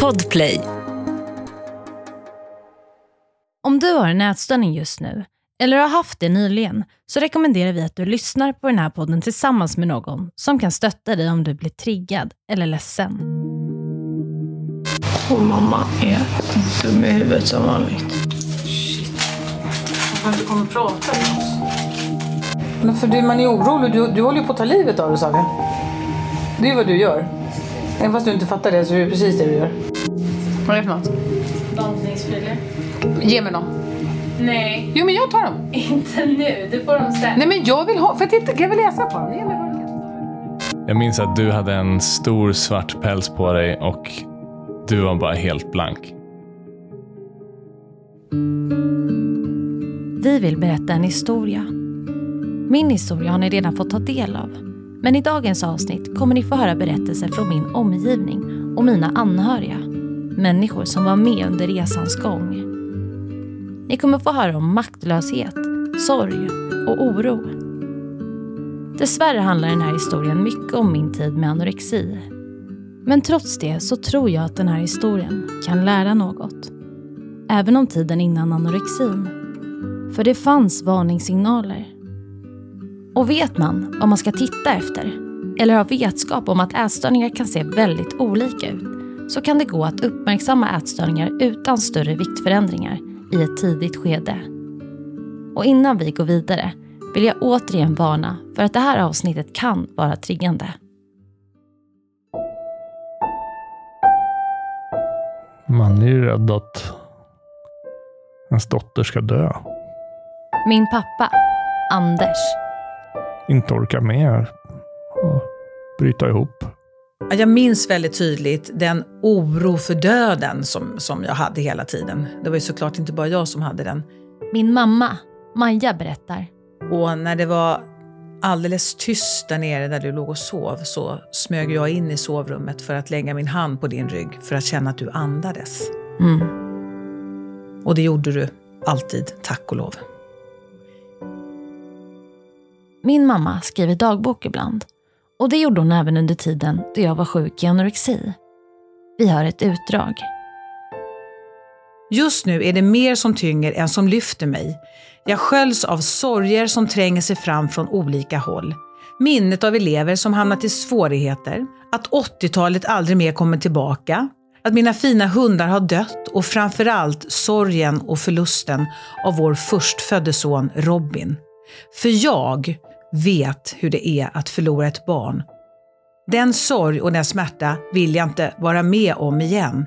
Podplay. Om du har en ätstörning just nu, eller har haft det nyligen, så rekommenderar vi att du lyssnar på den här podden tillsammans med någon som kan stötta dig om du blir triggad eller ledsen. Och mamma är dum i huvudet som vanligt. Shit. Varför kommer prata med oss? Men för det, man är orolig. Du håller ju på att ta livet av det, Saga. Det är vad du gör. Även fast du inte fattar det så är det precis det du gör. Vad är det för något? Bantningsfiler. Ge mig dem. Nej. Jo, men jag tar dem. Inte nu, du får dem sen. Nej, men jag vill ha, för titta, kan jag väl läsa på dem? Ge mig burken. Jag minns att du hade en stor svart päls på dig och du var bara helt blank. Vi vill berätta en historia. Min historia har ni redan fått ta del av. Men i dagens avsnitt kommer ni få höra berättelser från min omgivning och mina anhöriga. Människor som var med under resans gång. Ni kommer få höra om maktlöshet, sorg och oro. Dessvärre handlar den här historien mycket om min tid med anorexi. Men trots det så tror jag att den här historien kan lära något. Även om tiden innan anorexin. För det fanns varningssignaler. Och vet man vad man ska titta efter, eller har vetskap om att ätstörningar kan se väldigt olika ut, så kan det gå att uppmärksamma ätstörningar utan större viktförändringar i ett tidigt skede. Och innan vi går vidare vill jag återigen varna för att det här avsnittet kan vara triggande. Man är ju rädd att ens dotter ska dö. Min pappa, Anders, inte orkar med och bryta ihop. Jag minns väldigt tydligt den oro för döden som jag hade hela tiden. Det var ju såklart inte bara jag som hade den. Min mamma, Maja, berättar. Och när det var alldeles tyst där nere där du låg och sov, så smög jag in i sovrummet för att lägga min hand på din rygg för att känna att du andades. Mm. Och det gjorde du alltid, tack och lov. Min mamma skriver dagbok ibland, och det gjorde hon även under tiden då jag var sjuk i anorexi. Vi har ett utdrag. Just nu är det mer som tynger än som lyfter mig. Jag sköljs av sorger som tränger sig fram från olika håll. Minnet av elever som hamnat i svårigheter. Att 80-talet aldrig mer kommer tillbaka. Att mina fina hundar har dött, och framförallt sorgen och förlusten av vår förstfödde son Robin. För jag vet hur det är att förlora ett barn. Den sorg och den smärta vill jag inte vara med om igen.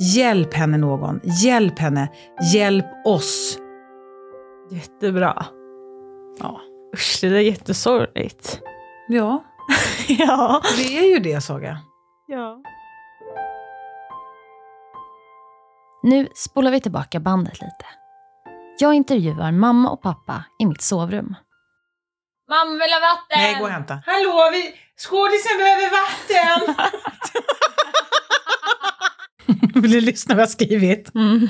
Hjälp henne någon, hjälp henne, hjälp oss. Jättebra. Ja. Usch, det är jättesorgligt. Ja. Ja. Det är ju det, Saga. Ja. Nu spolar vi tillbaka bandet lite. Jag intervjuar mamma och pappa i mitt sovrum. Mamma vill ha vatten. Nej, gå och hämta. Hallå, skådisen behöver vatten. Vill du lyssna vad jag skrivit? Mm.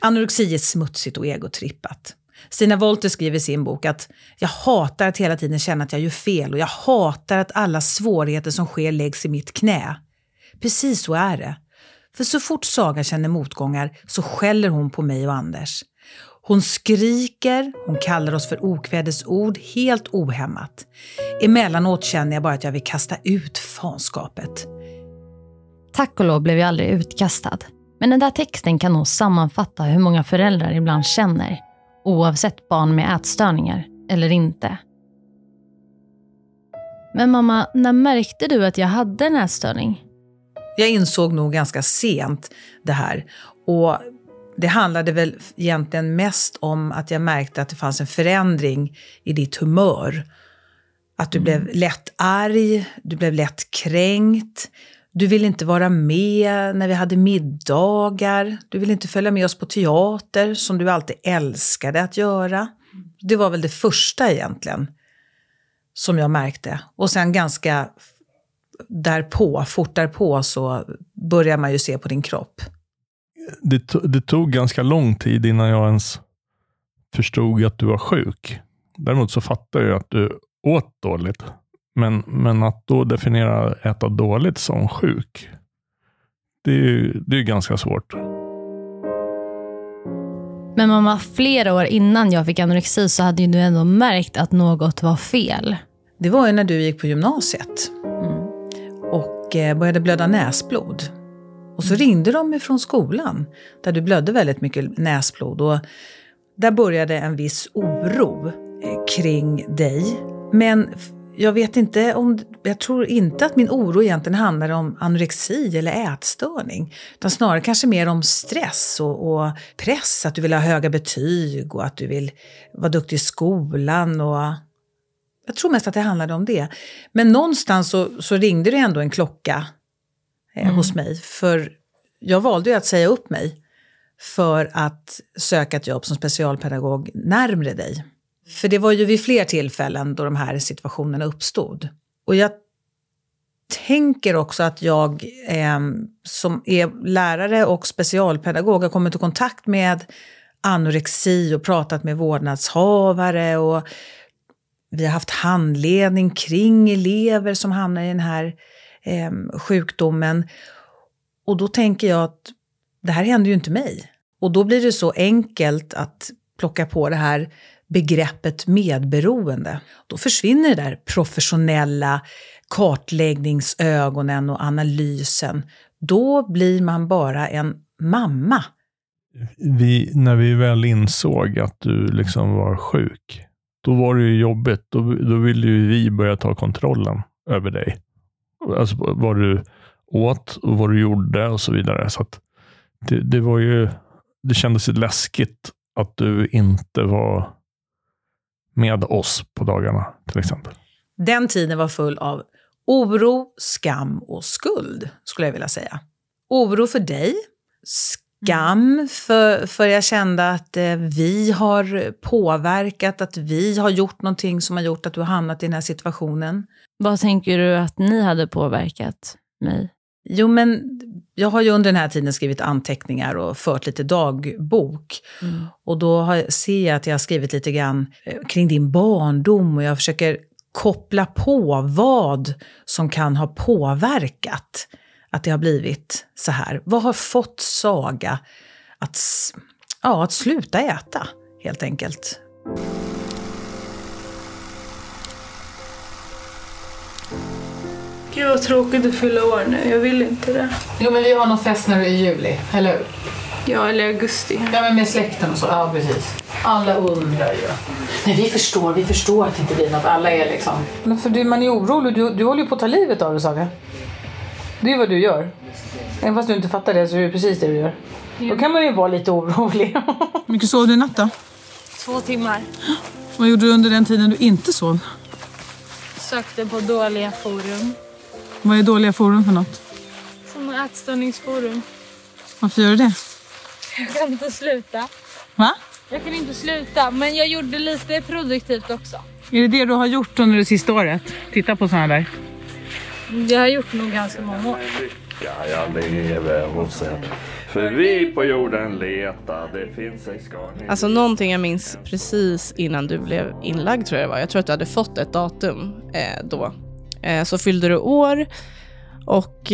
Anorexi är smutsigt och egotrippat. Stina Wolter skriver i sin bok att jag hatar att hela tiden känna att jag gör fel. Och jag hatar att alla svårigheter som sker läggs i mitt knä. Precis så är det. För så fort Saga känner motgångar så skäller hon på mig och Anders. Hon skriker, hon kallar oss för okvädesord, helt ohämmat. Emellanåt känner jag bara att jag vill kasta ut fanskapet. Tack och lov blev jag aldrig utkastad. Men den där texten kan nog sammanfatta hur många föräldrar ibland känner, oavsett barn med ätstörningar eller inte. Men mamma, när märkte du att jag hade en ätstörning? Jag insåg nog ganska sent det här, och det handlade väl egentligen mest om att jag märkte att det fanns en förändring i ditt humör. Att du blev lätt arg, du blev lätt kränkt. Du ville inte vara med när vi hade middagar. Du ville inte följa med oss på teater som du alltid älskade att göra. Det var väl det första egentligen som jag märkte. Och sen ganska fort därpå så börjar man ju se på din kropp. Det tog ganska lång tid innan jag ens förstod att du var sjuk. Däremot så fattade jag att du åt dåligt. Men att då definiera äta dåligt som sjuk, Det är ganska svårt. Men mamma, flera år innan jag fick anorexi så hade ju du ändå märkt att något var fel. Det var ju när du gick på gymnasiet och började blöda näsblod. Och så ringde de ifrån skolan där du blödde väldigt mycket näsblod. Och där började en viss oro kring dig. Men jag vet inte om, jag tror inte att min oro egentligen handlar om anorexi eller ätstörning. Utan snarare kanske mer om stress och press. Att du vill ha höga betyg och att du vill vara duktig i skolan. Och jag tror mest att det handlade om det. Men någonstans så ringde det ändå en klocka hos mig. För jag valde ju att säga upp mig för att söka ett jobb som specialpedagog närmare dig. För det var ju vid fler tillfällen då de här situationerna uppstod. Och jag tänker också att jag som är lärare och specialpedagog har kommit i kontakt med anorexi och pratat med vårdnadshavare. Och vi har haft handledning kring elever som hamnar i den här sjukdomen. Och då tänker jag att det här händer ju inte mig. Och då blir det så enkelt att plocka på det här begreppet medberoende. Då försvinner det där professionella kartläggningsögonen och analysen. Då blir man bara en mamma. När vi väl insåg att du liksom var sjuk, då var det ju jobbigt. Då ville ju vi börja ta kontrollen över dig. Alltså vad du åt och vad du gjorde och så vidare. Så att det var ju, det kändes läskigt att du inte var med oss på dagarna till exempel. Den tiden var full av oro, skam och skuld skulle jag vilja säga. Oro för dig, skam för jag kände att vi har påverkat, att vi har gjort någonting som har gjort att du har hamnat i den här situationen. Vad tänker du att ni hade påverkat mig? Jo, men jag har ju under den här tiden skrivit anteckningar och fört lite dagbok. Mm. Och då ser jag att jag har skrivit lite grann kring din barndom och jag försöker koppla på vad som kan ha påverkat att det har blivit så här. Vad har fått Saga att sluta äta helt enkelt? Gud vad tråkigt att fylla år nu, jag vill inte det. Jo men vi har någon fest nu i juli, eller hur? Ja, eller augusti. Ja men med släkten och så, ja precis. Alla undrar ju. Nej vi förstår att det inte blir något, alla är liksom. Men för man är orolig, du håller ju på att ta livet av det, Saga. Det är vad du gör. Även fast du inte fattar det så är det precis det du gör. Ja. Då kan man ju vara lite orolig. Hur mycket sov du i natt då? 2 timmar. Vad gjorde du under den tiden du inte sov? Sökte på dåliga forum. Vad är dåliga forum för något? Som ätstörningsforum. Varför gör du det? Jag kan inte sluta. Va? Jag kan inte sluta, men jag gjorde lite produktivt också. Är det det du har gjort under det sista året? Titta på sådana där. Jag har gjort nog ganska många år. Jag lever hos er. För vi på jorden letar, det finns en skåning. Alltså någonting jag minns precis innan du blev inlagd tror jag det var. Jag tror att du hade fått ett datum då. Så fyllde du år och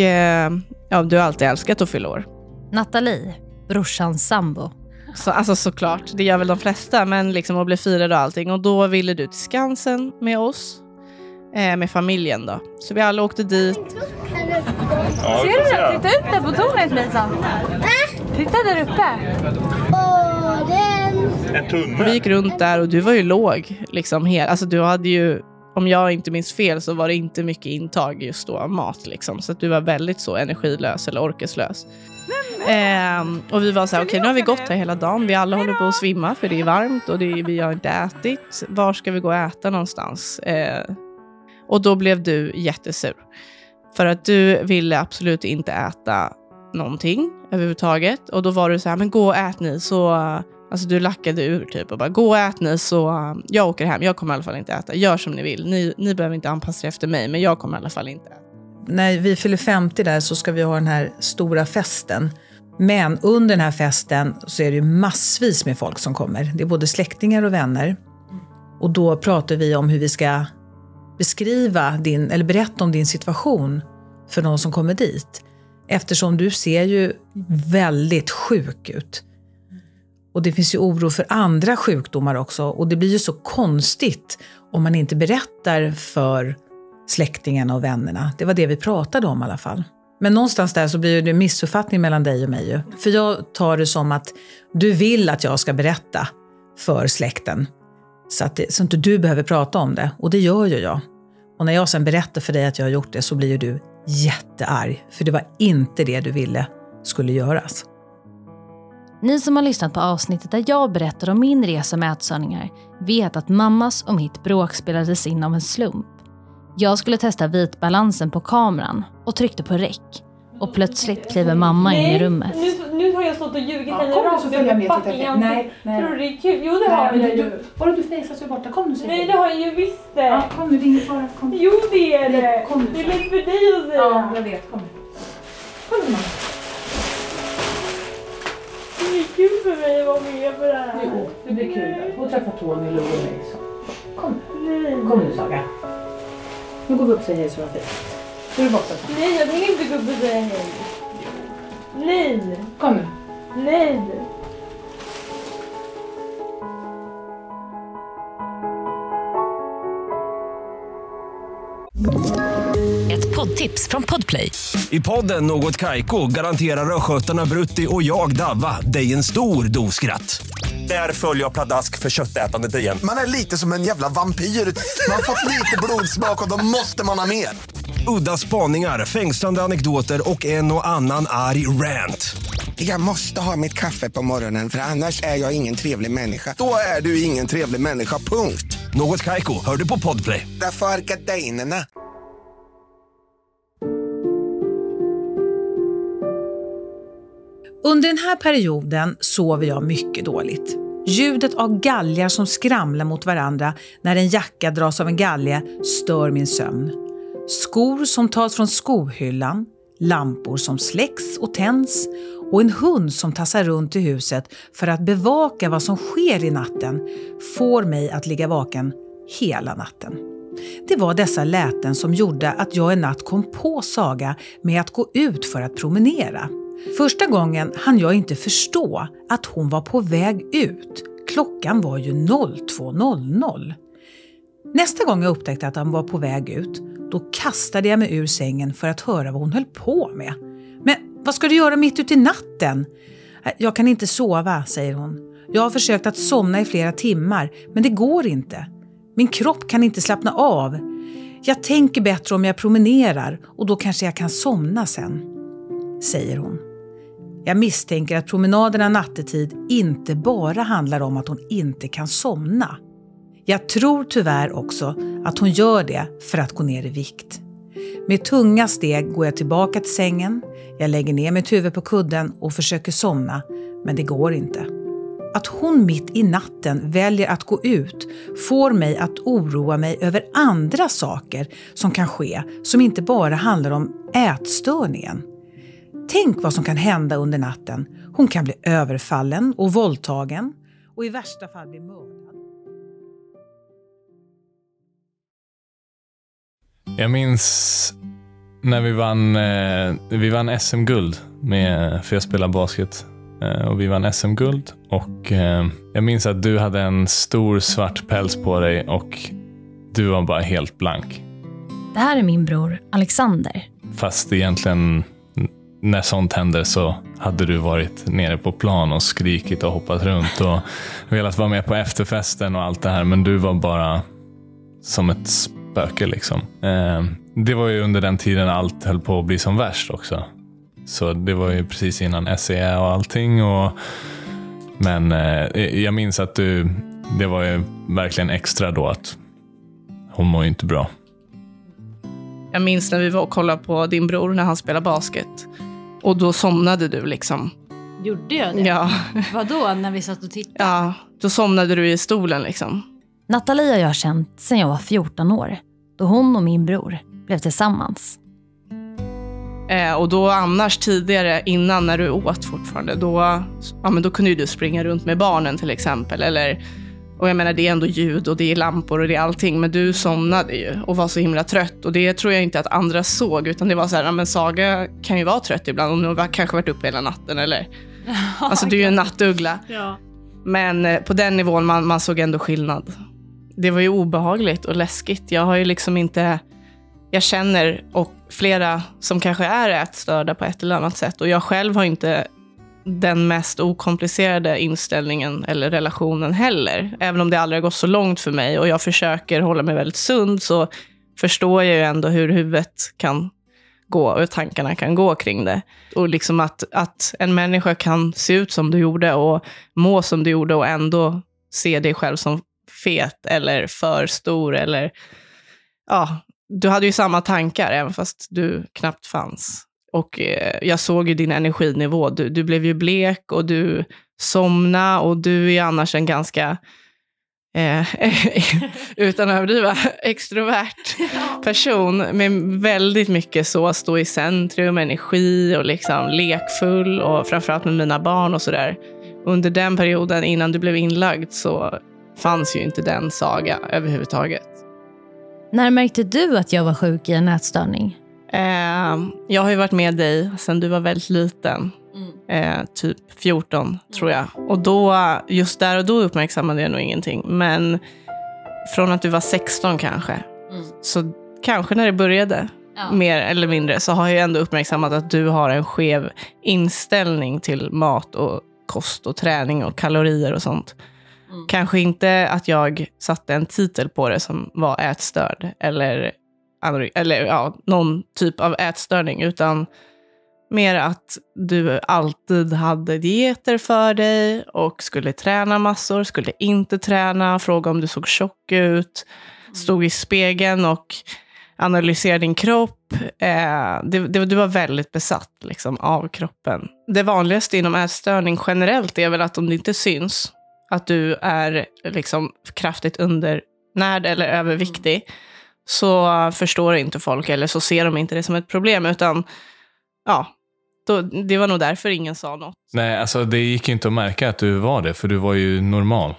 ja, du har alltid älskat att fylla år. Nathalie, brorsans sambo. Så, alltså såklart, det gör väl de flesta, men liksom att bli firad och allting. Och då ville du till Skansen med oss, med familjen då. Så vi alla åkte dit. Ja, ser du det? Titta upp där på tornet, Lisa. Titta där uppe. Åh, en tunnel. Vi gick runt där och du var ju låg. Liksom, alltså du hade ju... Om jag inte minns fel så var det inte mycket intag just då av mat liksom. Så att du var väldigt så energilös eller orkeslös. Och vi var så här, okej, nu har vi gått här hela dagen. Vi alla håller på att svimma för det är varmt och vi har inte ätit. Var ska vi gå och äta någonstans? Och då blev du jättesur. För att du ville absolut inte äta någonting överhuvudtaget. Och då var du så här, men gå och ät ni så... Alltså du lackade ur typ och bara gå och ät ni så jag åker hem. Jag kommer i alla fall inte äta. Gör som ni vill. Ni behöver inte anpassa er efter mig men jag kommer i alla fall inte äta. När vi fyller 50 där så ska vi ha den här stora festen. Men under den här festen så är det ju massvis med folk som kommer. Det är både släktingar och vänner. Och då pratar vi om hur vi ska beskriva din eller berätta om din situation för någon som kommer dit. Eftersom du ser ju väldigt sjuk ut. Och det finns ju oro för andra sjukdomar också. Och det blir ju så konstigt om man inte berättar för släktingarna och vännerna. Det var det vi pratade om i alla fall. Men någonstans där så blir det en missuppfattning mellan dig och mig. För jag tar det som att du vill att jag ska berätta för släkten. Så inte du behöver prata om det. Och det gör ju jag. Och när jag sen berättar för dig att jag har gjort det så blir ju du jättearg. För det var inte det du ville skulle göras. Ni som har lyssnat på avsnittet där jag berättar om min resa med ätstörningar vet att mammas och mitt bråk spelades in av en slump. Jag skulle testa vitbalansen på kameran och tryckte på räck. Och plötsligt kliver mamma in i rummet. Nu har jag stått och ljugit. Ja, kom du så följa med och titta. Nej. Tror du det är kul? Jo, det har jag. Var det du fejsade så borta? Kom nu säg. Nej, det har jag ju visst. Ja, kom nu, det är ingen fara. Kom. Jo, det är det. Nej, kom, det är lätt för dig att säga. Ja, jag vet. Kom nu. Kom nu, mamma. Det blir kul för mig att vara med på det här. Jo, det blir kul. Och träffa Tony, Louis och mig. Kom. Nej. Kom nu, Saga. Nu går vi upp och säger hej så var det. Då är du borta. Nej, jag tänker inte gå upp och säga hej. Nej. Kom nu. Nej. Ett poddtips från Podplay. I podden Något Kaiko garanterar röskötarna Brutti och jag Davva dig en stor doskratt. Där följer jag pladask för köttätandet igen. Man är lite som en jävla vampyr. Man har fått lite blodsmak och då måste man ha mer. Udda spaningar, fängslande anekdoter och en och annan arg rant. Jag måste ha mitt kaffe på morgonen för annars är jag ingen trevlig människa. Då är du ingen trevlig människa, punkt. Något Kaiko, hör du på Podplay. Därför är gardinerna. Under den här perioden sover jag mycket dåligt. Ljudet av galgar som skramlar mot varandra när en jacka dras av en galge stör min sömn. Skor som tas från skohyllan, lampor som släcks och tänds och en hund som tassar runt i huset för att bevaka vad som sker i natten får mig att ligga vaken hela natten. Det var dessa läten som gjorde att jag en natt kom på Saga med att gå ut för att promenera. Första gången hann jag inte förstå att hon var på väg ut. Klockan var ju 02.00. Nästa gång jag upptäckte att hon var på väg ut, då kastade jag mig ur sängen för att höra vad hon höll på med. Men vad ska du göra mitt ute i natten? Jag kan inte sova, säger hon. Jag har försökt att somna i flera timmar, men det går inte. Min kropp kan inte slappna av. Jag tänker bättre om jag promenerar och då kanske jag kan somna sen, säger hon. Jag misstänker att promenaderna nattetid inte bara handlar om att hon inte kan somna. Jag tror tyvärr också att hon gör det för att gå ner i vikt. Med tunga steg går jag tillbaka till sängen. Jag lägger ner mitt huvud på kudden och försöker somna, men det går inte. Att hon mitt i natten väljer att gå ut får mig att oroa mig över andra saker som kan ske som inte bara handlar om ätstörningen. Tänk vad som kan hända under natten. Hon kan bli överfallen och våldtagen och i värsta fall bli mördad. Jag minns när vi vann SM-guld för jag spelade basket och vi vann SM-guld och jag minns att du hade en stor svart päls på dig och du var bara helt blank. Det här är min bror Alexander. Fast egentligen när sånt händer så hade du varit nere på plan och skrikit och hoppat runt och velat vara med på efterfesten och allt det här. Men du var bara som ett spöke liksom. Det var ju under den tiden allt höll på att bli som värst också. Så det var ju precis innan SE och allting. Men jag minns att det var ju verkligen extra då att hon mår ju inte bra. Jag minns när vi var och kollade på din bror när han spelade basket. Och då somnade du liksom. Gjorde jag det? Ja. Vadå när vi satt och tittade? Ja, då somnade du i stolen liksom. Nathalie har jag känt sedan jag var 14 år. Då hon och min bror blev tillsammans. Och då annars tidigare, innan när du åt fortfarande. Då kunde ju du springa runt med barnen till exempel. Eller Och jag menar, det är ändå ljud och det är lampor och det är allting. Men du somnade ju och var så himla trött. Och det tror jag inte att andra såg. Utan det var så här, men Saga kan ju vara trött ibland. Och nu har kanske varit uppe hela natten, eller? Alltså, du är ju en nattuggla. Ja. Men på den nivån, man såg ändå skillnad. Det var ju obehagligt och läskigt. Jag har ju liksom inte... Jag känner, och flera som kanske är ätstörda på ett eller annat sätt. Och jag själv har inte... den mest okomplicerade inställningen eller relationen heller. Även om det aldrig har gått så långt för mig och jag försöker hålla mig väldigt sund, så förstår jag ju ändå hur huvudet kan gå och hur tankarna kan gå kring det. Och liksom att en människa kan se ut som du gjorde och må som du gjorde och ändå se dig själv som fet eller för stor eller... Ja, du hade ju samma tankar även fast du knappt fanns. Och jag såg ju din energinivå. Du blev ju blek och du somnade. Och du är annars en ganska, utan att överdriva, extrovert person. Med väldigt mycket så att stå i centrum, energi och liksom lekfull. Och framförallt med mina barn och sådär. Under den perioden innan du blev inlagd så fanns ju inte den Saga överhuvudtaget. När märkte du att jag var sjuk i en ätstörning? Jag har ju varit med dig sedan du var väldigt liten, typ 14 tror jag. Och då, just där och då uppmärksammade jag nog ingenting. Men från att du var 16 kanske, så kanske när det började, mer eller mindre, så har jag ändå uppmärksammat att du har en skev inställning till mat och kost och träning och kalorier och sånt. Kanske inte att jag satte en titel på det som var ätstörd eller någon typ av ätstörning, utan mer att du alltid hade dieter för dig och skulle träna massor, skulle inte träna, fråga om du såg tjock ut, stod i spegeln och analyserade din kropp. Du var väldigt besatt liksom, av kroppen. Det vanligaste inom ätstörning generellt är väl att om det inte syns att du är liksom, kraftigt undernärd eller överviktig, så förstår inte folk, eller så ser de inte det som ett problem, utan det var nog därför ingen sa något. Nej, alltså det gick ju inte att märka att du var det, för du var ju normal.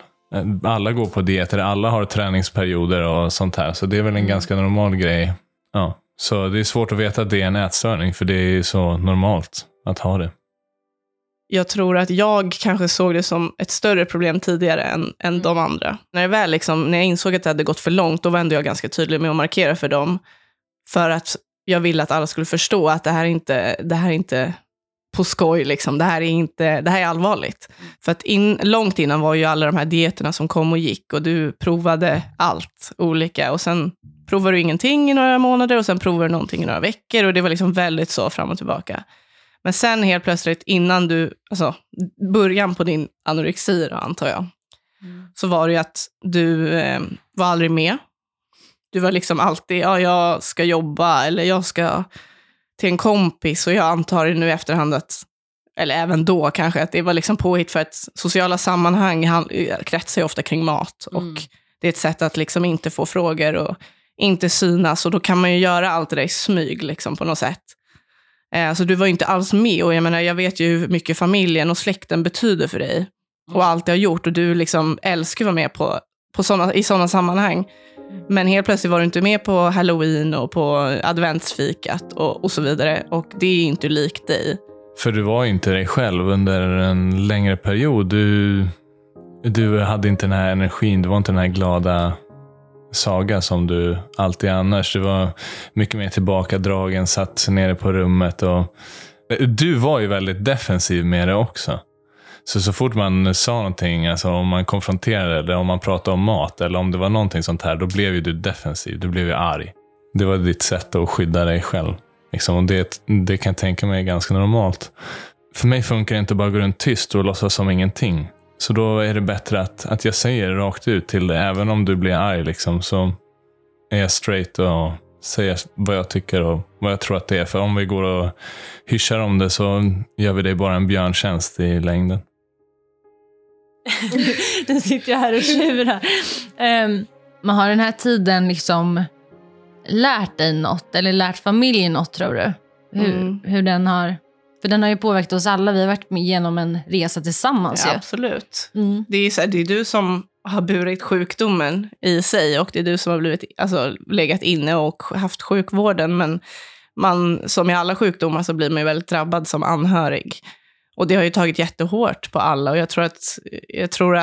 Alla går på dieter, alla har träningsperioder och sånt här, så det är väl en ganska normal grej. Ja, så det är svårt att veta att det är en ätstörning, för det är ju så normalt att ha det. Jag tror att jag kanske såg det som ett större problem tidigare än de andra. När jag insåg att det hade gått för långt, då var ändå jag ganska tydlig med att markera för dem. För att jag ville att alla skulle förstå att det här är inte på skoj. Liksom. Det här är allvarligt. För att långt innan var ju alla de här dieterna som kom och gick. Och du provade allt olika. Och sen provade du ingenting i några månader. Och sen provade du någonting i några veckor. Och det var liksom väldigt så fram och tillbaka. Men sen helt plötsligt innan du, alltså början på din anorexi då, antar jag, så var det ju att du var aldrig med. Du var liksom alltid, jag ska jobba eller jag ska till en kompis, och jag antar det nu efterhand att, eller även då kanske, att det var liksom påhitt för att sociala sammanhang kretsar ju ofta kring mat, och det är ett sätt att liksom inte få frågor och inte synas, och då kan man ju göra allt det där i smyg liksom på något sätt. Så du var ju inte alls med, och jag vet ju hur mycket familjen och släkten betyder för dig och allt det har gjort, och du liksom älskar att vara med i sådana sammanhang. Men helt plötsligt var du inte med på Halloween och på adventsfikat och så vidare, och det är inte likt dig. För du var inte dig själv under en längre period. Du hade inte den här energin, du var inte den här glada Saga som du alltid annars. Du var mycket mer tillbakadragen, satt nere på rummet, och du var ju väldigt defensiv med det också. Så fort man sa någonting, alltså om man konfronterade det, om man pratade om mat eller om det var någonting sånt här, då blev ju du defensiv, du blev ju arg. Det var ditt sätt att skydda dig själv liksom, och det kan jag tänka mig är ganska normalt. För mig funkar det inte bara gå runt tyst och låtsas som ingenting. Så då är det bättre att jag säger rakt ut till dig. Även om du blir arg liksom, så är jag straight och säger vad jag tycker och vad jag tror att det är. För om vi går och hyschar om det, så gör vi dig bara en björntjänst i längden. Nu sitter jag här och tjurar. Man har den här tiden liksom lärt dig något, eller lärt familjen något, tror du? Hur den har... För den har ju påverkat oss alla. Vi har varit med genom en resa tillsammans. Ja, absolut. Det är du som har burit sjukdomen i sig, och det är du som har blivit, alltså, legat inne och haft sjukvården, men man, som i alla sjukdomar så blir man ju väldigt drabbad som anhörig. Och det har ju tagit jättehårt på alla, och jag tror att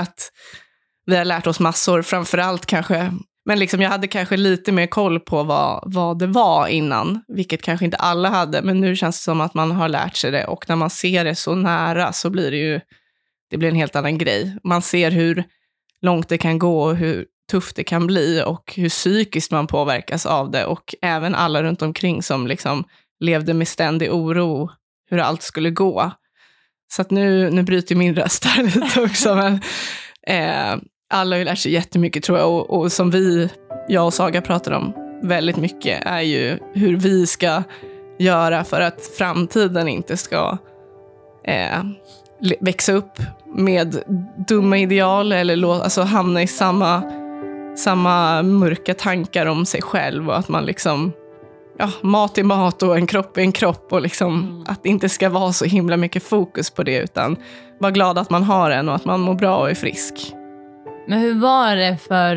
vi har lärt oss massor, framförallt kanske. Men liksom, jag hade kanske lite mer koll på vad det var innan, vilket kanske inte alla hade. Men nu känns det som att man har lärt sig det, och när man ser det så nära så blir det ju, det blir en helt annan grej. Man ser hur långt det kan gå och hur tufft det kan bli och hur psykiskt man påverkas av det. Och även alla runt omkring som liksom levde med ständig oro hur allt skulle gå. Så att nu bryter min röst här lite också, men... Alla har ju lärt sig jättemycket, tror jag, och som jag och Saga pratar om väldigt mycket är ju hur vi ska göra för att framtiden inte ska växa upp med dumma ideal eller alltså hamna i samma mörka tankar om sig själv, och att man liksom, ja, mat är mat och en kropp är en kropp, och liksom att det inte ska vara så himla mycket fokus på det, utan vara glad att man har en och att man mår bra och är frisk. Men hur var det för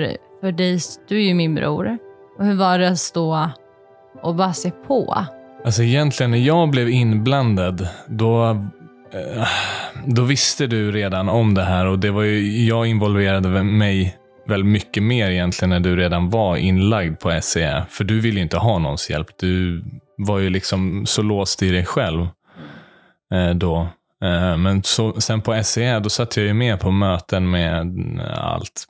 dig? Du är ju min bror. Och hur var det att stå och bara se på? Alltså egentligen när jag blev inblandad, då visste du redan om det här. Och det var ju, jag involverade mig väl mycket mer egentligen när du redan var inlagd på SE. För du ville ju inte ha någons hjälp. Du var ju liksom så låst i dig själv då. Men sen på SE då satt jag ju med på möten med allt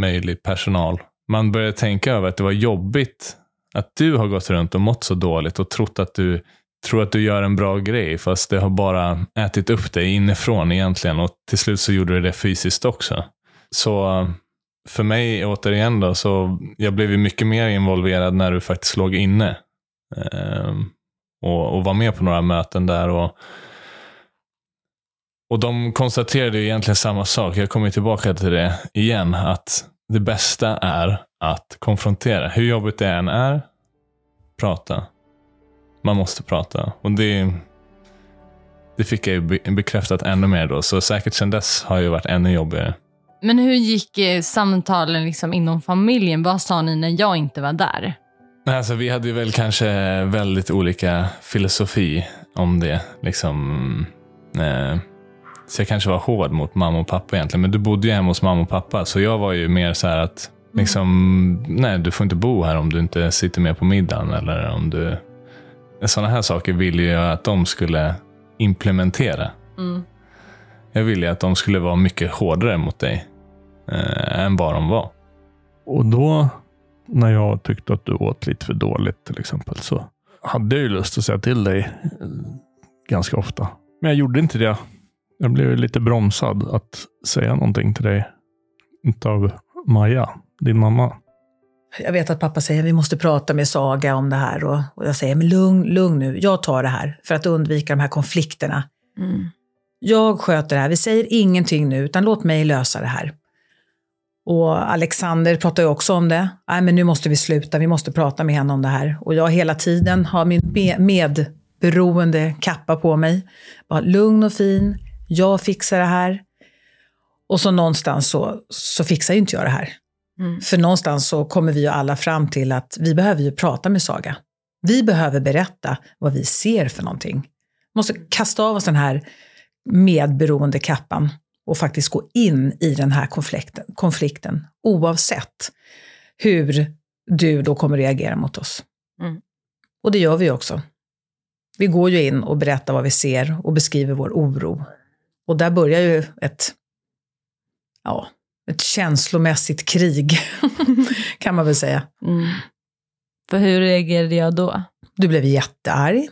möjlig personal. Man började tänka över att det var jobbigt att du har gått runt och mått så dåligt och tror att du gör en bra grej, fast det har bara ätit upp dig inifrån egentligen, och till slut så gjorde du det fysiskt också. Så för mig återigen då, så jag blev ju mycket mer involverad när du faktiskt låg inne och var med på några möten där, och de konstaterade ju egentligen samma sak. Jag kommer tillbaka till det igen, att det bästa är att konfrontera. Hur jobbigt det än är, prata. Man måste prata. Och det fick jag ju bekräftat ännu mer då. Så säkert sedan dess har ju varit ännu jobbigare. Men hur gick samtalen liksom inom familjen? Vad sa ni när jag inte var där? Alltså, vi hade ju väl kanske väldigt olika filosofi om det. Liksom... Så jag kanske var hård mot mamma och pappa egentligen. Men du bodde ju hemma hos mamma och pappa. Så jag var ju mer så här att... Liksom, nej, du får inte bo här om du inte sitter med på middagen. Eller om du... Sådana här saker ville jag att de skulle implementera. Mm. Jag ville att de skulle vara mycket hårdare mot dig. Än vad de var. Och då... När jag tyckte att du åt lite för dåligt till exempel. Så hade jag ju lust att säga till dig. Ganska ofta. Men jag gjorde inte det. Jag blev lite bromsad att säga någonting till dig av Maja, din mamma. Jag vet att pappa säger att vi måste prata med Saga om det här. Och jag säger, men lugn nu, jag tar det här för att undvika de här konflikterna. Mm. Jag sköter det här, vi säger ingenting nu utan låt mig lösa det här. Och Alexander pratar ju också om det. Nej, men nu måste vi sluta, vi måste prata med henne om det här. Och jag hela tiden har min medberoende kappa på mig. Bara lugn och fin. Jag fixar det här. Och så någonstans så fixar ju inte jag det här. Mm. För någonstans så kommer vi ju alla fram till att vi behöver ju prata med Saga. Vi behöver berätta vad vi ser för någonting. Vi måste kasta av oss den här medberoende kappan och faktiskt gå in i den här konflikten oavsett hur du då kommer reagera mot oss. Mm. Och det gör vi också. Vi går ju in och berättar vad vi ser och beskriver vår oro. Och där börjar ju ett känslomässigt krig, kan man väl säga. Mm. För hur reagerade jag då? Du blev jättearg.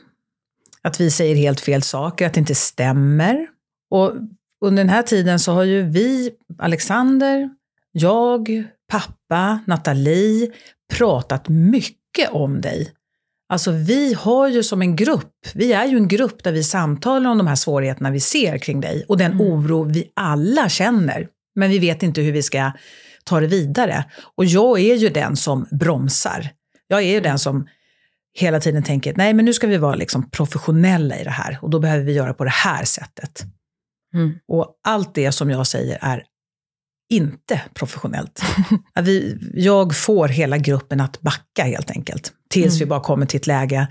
Att vi säger helt fel saker, att det inte stämmer. Och under den här tiden så har ju vi, Alexander, jag, pappa, Nathalie, pratat mycket om dig. Alltså vi har ju som en grupp, vi är ju en grupp där vi samtalar om de här svårigheterna vi ser kring dig. Och den oro vi alla känner. Men vi vet inte hur vi ska ta det vidare. Och jag är ju den som bromsar. Jag är ju den som hela tiden tänker, nej men nu ska vi vara liksom professionella i det här. Och då behöver vi göra på det här sättet. Mm. Och allt det som jag säger är inte professionellt. Jag får hela gruppen att backa helt enkelt. Tills vi bara kommer till ett läge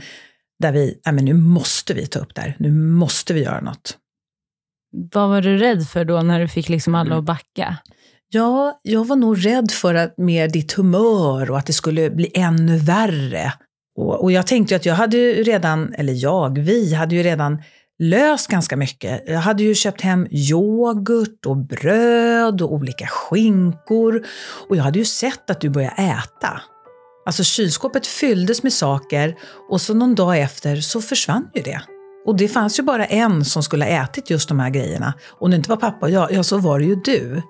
där vi, men nu måste vi ta upp det här. Nu måste vi göra något. Vad var du rädd för då när du fick liksom alla att backa? Ja, jag var nog rädd för att mer ditt humör och att det skulle bli ännu värre. Och jag tänkte att jag hade ju redan, vi hade ju redan löst ganska mycket. Jag hade ju köpt hem yoghurt och bröd och olika skinkor. Och jag hade ju sett att du började äta. Alltså kylskåpet fylldes med saker och så någon dag efter så försvann ju det. Och det fanns ju bara en som skulle ha ätit just de här grejerna. Och det inte var pappa och jag, så var det ju du.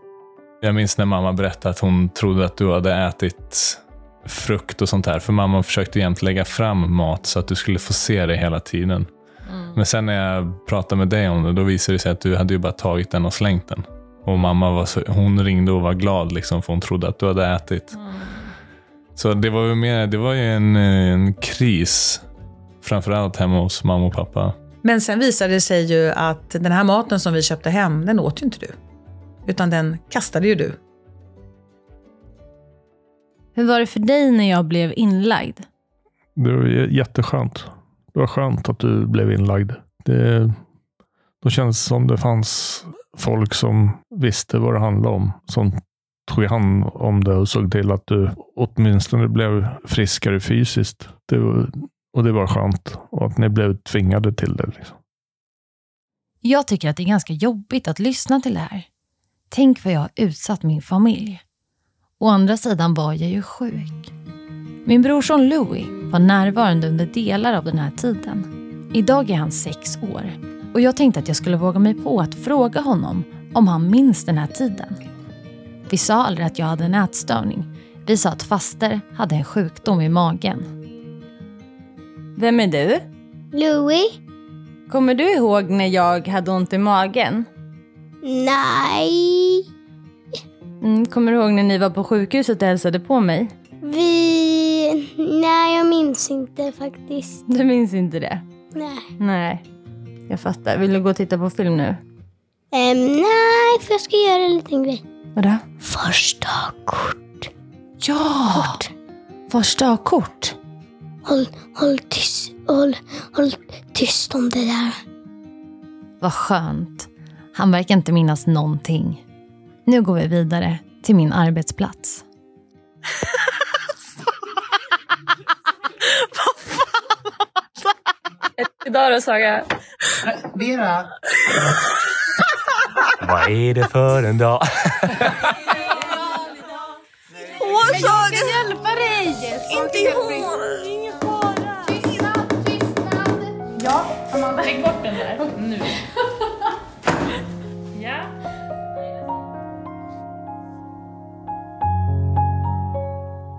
Jag minns när mamma berättade att hon trodde att du hade ätit frukt och sånt där. För mamma försökte egentligen lägga fram mat så att du skulle få se det hela tiden. Mm. Men sen när jag pratade med dig om det, då visade det sig att du hade ju bara tagit den och slängt den. Och mamma hon ringde och var glad liksom, för hon trodde att du hade ätit. Mm. Så det var ju mer, det var ju en kris. Framförallt hemma hos mamma och pappa. Men sen visade det sig ju att den här maten som vi köpte hem, den åt ju inte du. Utan den kastade ju du. Hur var det för dig när jag blev inlagd? Det var jätteskönt. Det var skönt att du blev inlagd. Då känns det som det fanns folk som visste vad det handlade om. Som tog hand om det och såg till att du åtminstone blev friskare fysiskt. Och det var skönt. Och att ni blev tvingade till det. Liksom. Jag tycker att det är ganska jobbigt att lyssna till det här. Tänk vad jag har utsatt min familj. Å andra sidan var jag ju sjuk. Min brorson Louis var närvarande under delar av den här tiden. Idag är han 6 år. Och jag tänkte att jag skulle våga mig på att fråga honom om han minns den här tiden. Vi sa aldrig att jag hade en ätstörning. Vi sa att faster hade en sjukdom i magen. Vem är du? Louis. Kommer du ihåg när jag hade ont i magen? Nej. Kommer du ihåg när ni var på sjukhuset och hälsade på mig? Nej, jag minns inte faktiskt. Du minns inte det? Nej, jag fattar. Vill du gå och titta på film nu? Nej, för jag ska göra en liten grej. Vadå? Första kort. Ja! Kort. Första kort. Håll tyst om det där. Vad skönt. Han verkar inte minnas någonting. Nu går vi vidare till min arbetsplats. Vad fan var det? Idag då, Saga. Vera. Vad är det för en dag? Åh, Saga. Jag ska hjälpa dig. Inte ihåg. Ingen fara. Tystnad. Ja, Amanda. Lägg bort den där. Nu.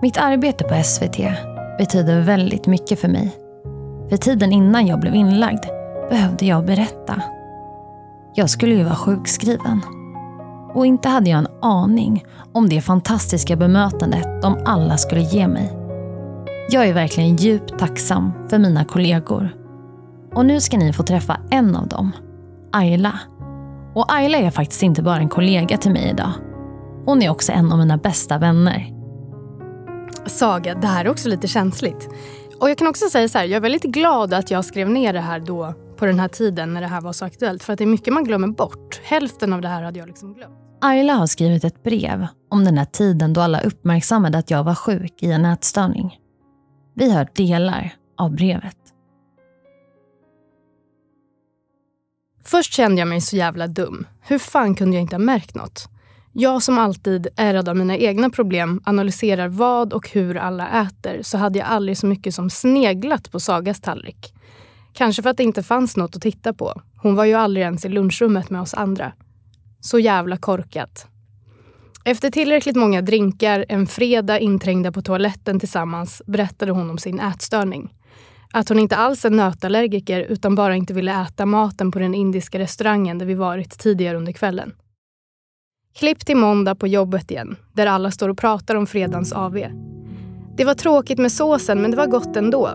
Mitt arbete på SVT betyder väldigt mycket för mig. För tiden innan jag blev inlagd behövde jag berätta. Jag skulle ju vara sjukskriven. Och inte hade jag en aning om det fantastiska bemötandet de alla skulle ge mig. Jag är verkligen djupt tacksam för mina kollegor. Och nu ska ni få träffa en av dem, Ayla. Och Ayla är faktiskt inte bara en kollega till mig idag. Hon är också en av mina bästa vänner. Saga, det här är också lite känsligt. Och jag kan också säga så här, jag är väldigt glad att jag skrev ner det här då på den här tiden när det här var så aktuellt. För att det är mycket man glömmer bort. Hälften av det här hade jag liksom glömt. Ayla har skrivit ett brev om den här tiden då alla uppmärksammade att jag var sjuk i en ätstörning. Vi hör delar av brevet. Först kände jag mig så jävla dum. Hur fan kunde jag inte ha märkt något? Jag som alltid ärrad av mina egna problem analyserar vad och hur alla äter, så hade jag aldrig så mycket som sneglat på Sagas tallrik. Kanske för att det inte fanns något att titta på. Hon var ju aldrig ens i lunchrummet med oss andra. Så jävla korkat. Efter tillräckligt många drinkar en fredag inträngda på toaletten tillsammans berättade hon om sin ätstörning. Att hon inte alls är nötallergiker utan bara inte ville äta maten på den indiska restaurangen där vi varit tidigare under kvällen. Klipp till måndag på jobbet igen, där alla står och pratar om fredagens AV. Det var tråkigt med såsen, men det var gott ändå.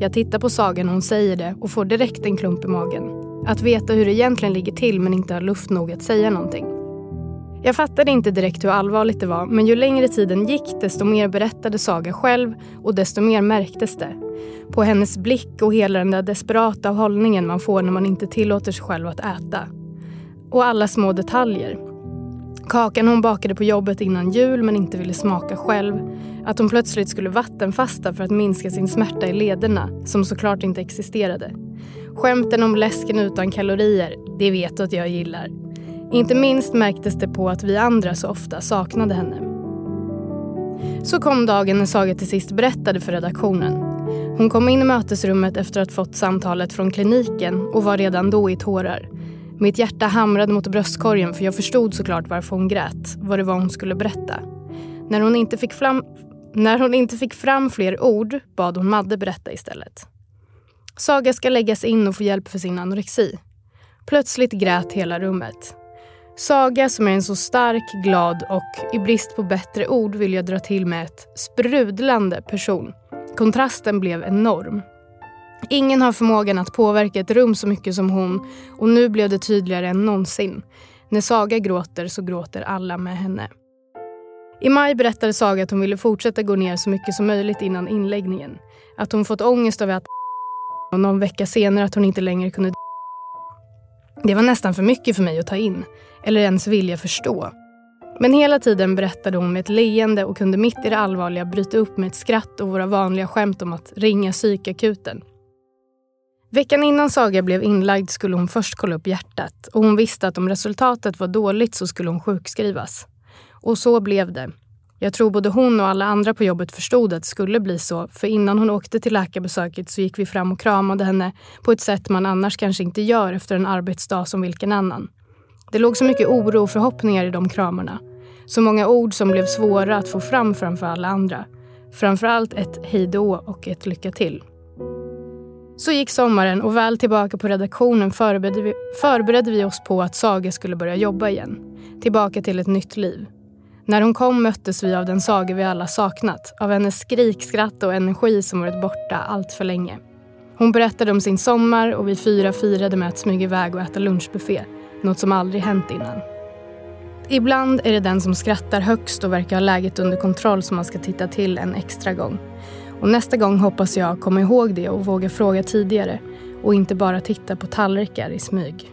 Jag tittar på Saga när hon säger det och får direkt en klump i magen. Att veta hur det egentligen ligger till men inte har luft nog att säga någonting. Jag fattade inte direkt hur allvarligt det var, men ju längre tiden gick desto mer berättade Saga själv och desto mer märktes det. På hennes blick och hela den där desperata hållningen man får när man inte tillåter sig själv att äta. Och alla små detaljer. Kakan hon bakade på jobbet innan jul men inte ville smaka själv. Att hon plötsligt skulle vattenfasta för att minska sin smärta i lederna, som såklart inte existerade. Skämten om läsken utan kalorier, det vet du att jag gillar. Inte minst märktes det på att vi andra så ofta saknade henne. Så kom dagen när Saga till sist berättade för redaktionen. Hon kom in i mötesrummet efter att fått samtalet från kliniken och var redan då i tårar. Mitt hjärta hamrade mot bröstkorgen för jag förstod såklart varför hon grät, vad det var hon skulle berätta. När hon inte fick fram fler ord bad hon Madde berätta istället. Saga ska läggas in och få hjälp för sin anorexi. Plötsligt grät hela rummet. Saga som är en så stark, glad och i brist på bättre ord vill jag dra till med ett sprudlande person. Kontrasten blev enorm. Ingen har förmågan att påverka ett rum så mycket som hon och nu blev det tydligare än någonsin. När Saga gråter så gråter alla med henne. I maj berättade Saga att hon ville fortsätta gå ner så mycket som möjligt innan inläggningen. Att hon fått ångest av att och någon vecka senare att hon inte längre kunde. Det var nästan för mycket för mig att ta in, eller ens vilja förstå. Men hela tiden berättade hon med ett leende och kunde mitt i det allvarliga bryta upp med ett skratt och våra vanliga skämt om att ringa psykakuten. Veckan innan Saga blev inlagd skulle hon först kolla upp hjärtat och hon visste att om resultatet var dåligt så skulle hon sjukskrivas. Och så blev det. Jag tror både hon och alla andra på jobbet förstod att det skulle bli så, för innan hon åkte till läkarbesöket så gick vi fram och kramade henne på ett sätt man annars kanske inte gör efter en arbetsdag som vilken annan. Det låg så mycket oro och förhoppningar i de kramarna. Så många ord som blev svåra att få fram framför alla andra. Framförallt ett hejdå och ett lycka till. Så gick sommaren och väl tillbaka på redaktionen förberedde vi oss på att Saga skulle börja jobba igen. Tillbaka till ett nytt liv. När hon kom möttes vi av den Saga vi alla saknat, av hennes skrik, skratt och energi som varit borta allt för länge. Hon berättade om sin sommar och vi fyra firade med att smyga iväg och äta lunchbuffé, något som aldrig hänt innan. Ibland är det den som skrattar högst och verkar ha läget under kontroll som man ska titta till en extra gång. Och nästa gång hoppas jag komma ihåg det och våga fråga tidigare och inte bara titta på tallrikar i smyg.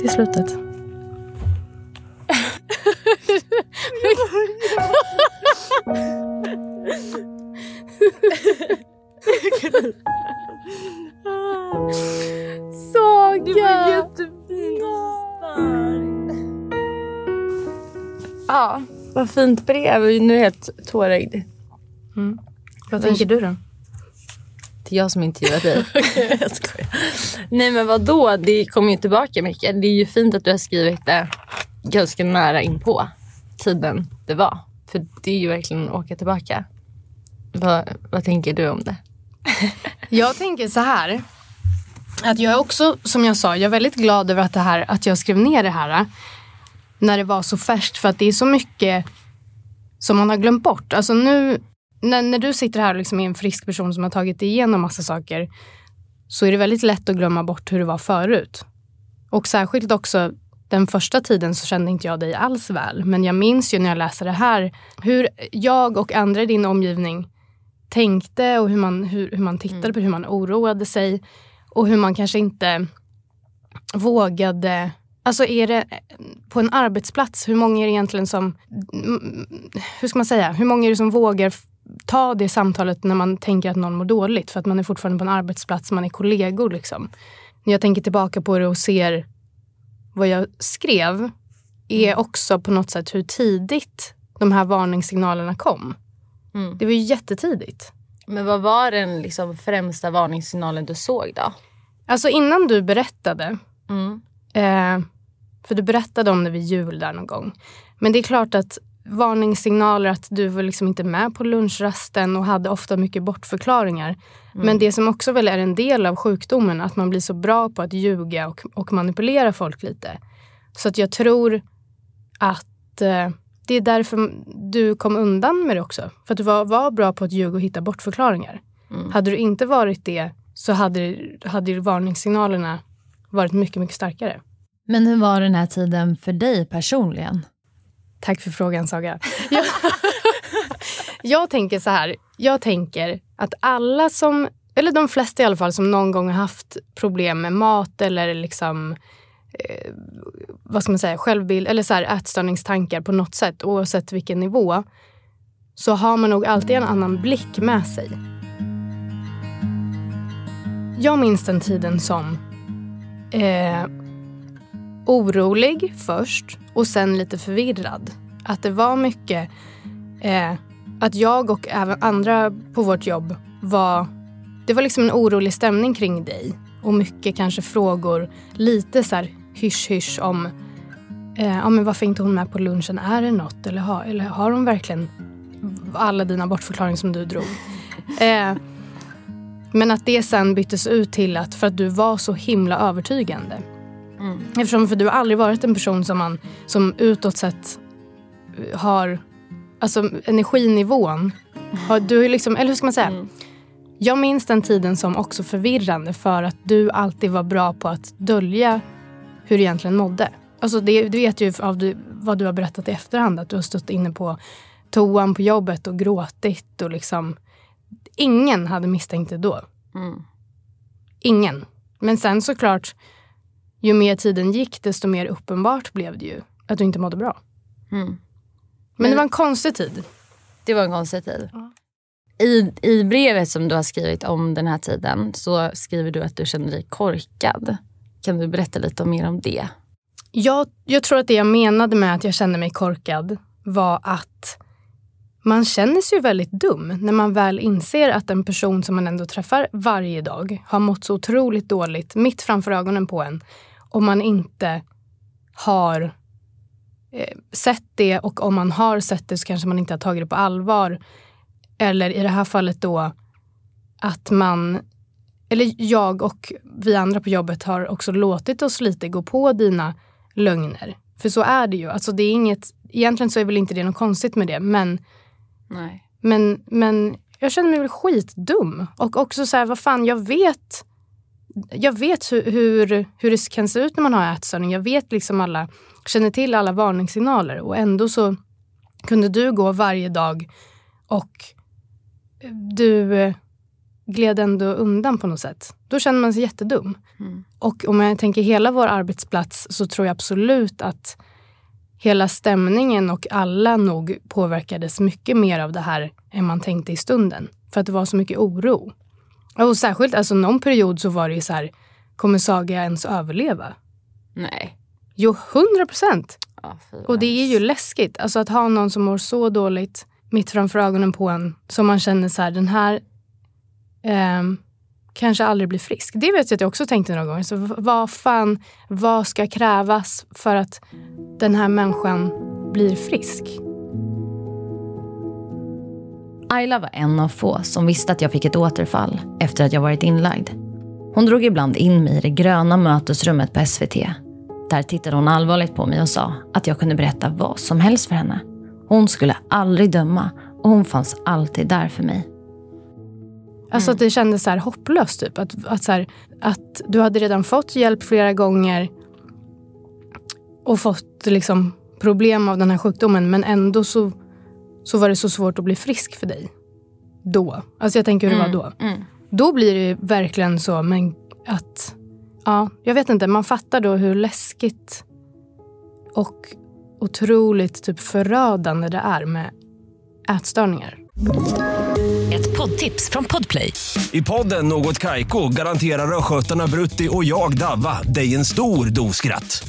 Det är slutet. Saga! Det var jättefint. Ja, vad fint brev. Nu är jag tårögd. Mm. Vad tänker du då? Det är jag som intervjuar dig. Jag skojar. Nej men vadå, det kommer ju tillbaka mycket. Det är ju fint att du har skrivit det ganska nära inpå tiden det var. För det är ju verkligen att åka tillbaka. Vad tänker du om det? Jag tänker så här. Att jag är också, som jag sa, jag är väldigt glad över att jag skrev ner det här. När det var så färskt. För att det är så mycket som man har glömt bort. Alltså nu, när du sitter här liksom är en frisk person som har tagit igenom massa saker. Så är det väldigt lätt att glömma bort hur det var förut. Och särskilt också den första tiden så kände inte jag dig alls väl. Men jag minns ju när jag läser det här hur jag och andra i din omgivning tänkte och hur man tittade på, hur man oroade sig och hur man kanske inte vågade. Alltså är det på en arbetsplats, hur många är det egentligen som, hur ska man säga, hur många är det som vågar ta det samtalet när man tänker att någon mår dåligt för att man är fortfarande på en arbetsplats, man är kollegor liksom. När jag tänker tillbaka på det och ser vad jag skrev är också på något sätt hur tidigt de här varningssignalerna kom. Mm. Det var ju jättetidigt. Men vad var den liksom främsta varningssignalen du såg då? Alltså innan du berättade. Mm. För du berättade om det vid jul där någon gång. Men det är klart att varningssignaler att du var liksom inte med på lunchrasten och hade ofta mycket bortförklaringar. Mm. Men det som också väl är en del av sjukdomen att man blir så bra på att ljuga och manipulera folk lite. Så att jag tror att det är därför du kom undan med det också. För att du var bra på att ljuga och hitta bortförklaringar. Mm. Hade du inte varit det så hade ju varningssignalerna varit mycket, mycket starkare. Men hur var den här tiden för dig personligen? Tack för frågan, Saga. Jag tänker så här. Jag tänker att alla som, eller de flesta i alla fall, som någon gång har haft problem med mat eller liksom, vad ska man säga, självbild eller så här, ätstörningstankar på något sätt, oavsett vilken nivå, så har man nog alltid en annan blick med sig. Jag minns den tiden som orolig först och sen lite förvirrad. Att det var mycket att jag och även andra på vårt jobb var, det var liksom en orolig stämning kring dig. Och mycket kanske frågor, lite så här hysch-hysch om men varför inte hon med på lunchen? Är det något? Eller har hon verkligen alla dina bortförklaringar som du drog? Men att det sen byttes ut till att, för att du var så himla övertygande. Mm. Eftersom för du har aldrig varit en person som utåt sett har, alltså energinivån. Har du liksom, eller hur ska man säga? Mm. Jag minns den tiden som också förvirrande för att du alltid var bra på att dölja hur du egentligen mådde. Alltså du vet ju av vad du har berättat i efterhand, att du har stått inne på toan på jobbet och gråtit och liksom... Ingen hade misstänkt det då. Mm. Ingen. Men sen såklart, ju mer tiden gick desto mer uppenbart blev det ju att du inte mådde bra. Mm. Men det var en konstig tid. Det var en konstig tid. Ja. I brevet som du har skrivit om den här tiden så skriver du att du känner dig korkad. Kan du berätta lite mer om det? Jag tror att det jag menade med att jag kände mig korkad var att man känner sig ju väldigt dum när man väl inser att en person som man ändå träffar varje dag har mått så otroligt dåligt mitt framför ögonen på en. Om man inte har sett det, och om man har sett det så kanske man inte har tagit det på allvar. Eller i det här fallet då att man, eller jag och vi andra på jobbet har också låtit oss lite gå på dina lögner. För så är det ju. Alltså det är inget, egentligen så är väl inte det något konstigt med det, men... Nej. Men jag känner mig väl skitdum. Och också så här, vad fan, jag vet hur det kan se ut när man har ätstörning. Jag vet liksom alla, känner till alla varningssignaler. Och ändå så kunde du gå varje dag och du gled ändå undan på något sätt. Då känner man sig jättedum. Mm. Och om jag tänker hela vår arbetsplats så tror jag absolut att hela stämningen och alla nog påverkades mycket mer av det här än man tänkte i stunden. För att det var så mycket oro. Och särskilt, alltså någon period så var det ju så här, kommer Saga ens överleva? Nej. Jo, 100%. Ja, och det är ju läskigt. Alltså att ha någon som mår så dåligt mitt framför ögonen på en, som man känner så här, den här kanske aldrig blir frisk. Det vet jag att jag också tänkte några gånger. Så vad ska krävas för att den här människan blir frisk? Ayla var en av få som visste att jag fick ett återfall efter att jag varit inlagd. Hon drog ibland in mig i det gröna mötesrummet på SVT. Där tittade hon allvarligt på mig och sa att jag kunde berätta vad som helst för henne. Hon skulle aldrig döma och hon fanns alltid där för mig. Alltså att det kändes så här hopplöst typ. Att, så här, att du hade redan fått hjälp flera gånger och fått liksom problem av den här sjukdomen. Men ändå så var det så svårt att bli frisk för dig. Då. Alltså jag tänker hur det var då. Mm. Då blir det verkligen så. Men att, ja, jag vet inte. Man fattar då hur läskigt och otroligt typ förödande det är med ätstörningar. Ett poddtips från Podplay. I podden Något Kaiko garanterar röskötarna Brutti och jag Davva dig en stor doskratt.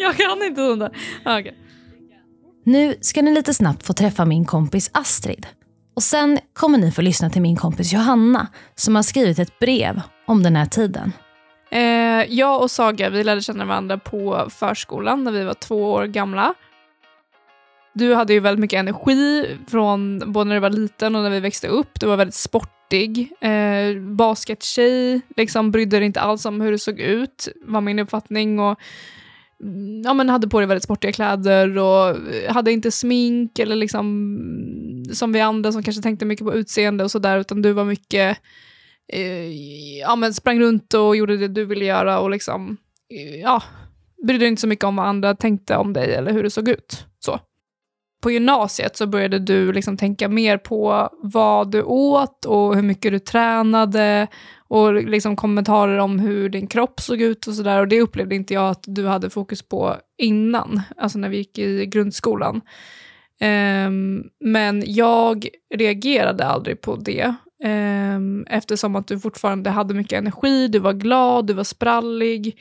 Jag kan inte hundra. Okay. Nu ska ni lite snabbt få träffa min kompis Astrid. Och sen kommer ni få lyssna till min kompis Johanna som har skrivit ett brev om den här tiden. Jag och Saga, vi lärde känna varandra på förskolan när vi var 2 år gamla. Du hade ju väldigt mycket energi från både när du var liten och när vi växte upp. Du var väldigt sportig. Baskettjej, liksom brydde dig inte alls om hur du såg ut, var min uppfattning. Och ja, men hade på dig väldigt sportiga kläder och hade inte smink eller liksom som vi andra som kanske tänkte mycket på utseende och sådär, utan du var mycket ja, men sprang runt och gjorde det du ville göra och liksom ja, brydde dig inte så mycket om vad andra tänkte om dig eller hur det såg ut. Så på gymnasiet så började du liksom tänka mer på vad du åt och hur mycket du tränade och liksom kommentarer om hur din kropp såg ut och sådär. Och det upplevde inte jag att du hade fokus på innan, alltså när vi gick i grundskolan. Men jag reagerade aldrig på det eftersom att du fortfarande hade mycket energi, du var glad, du var sprallig.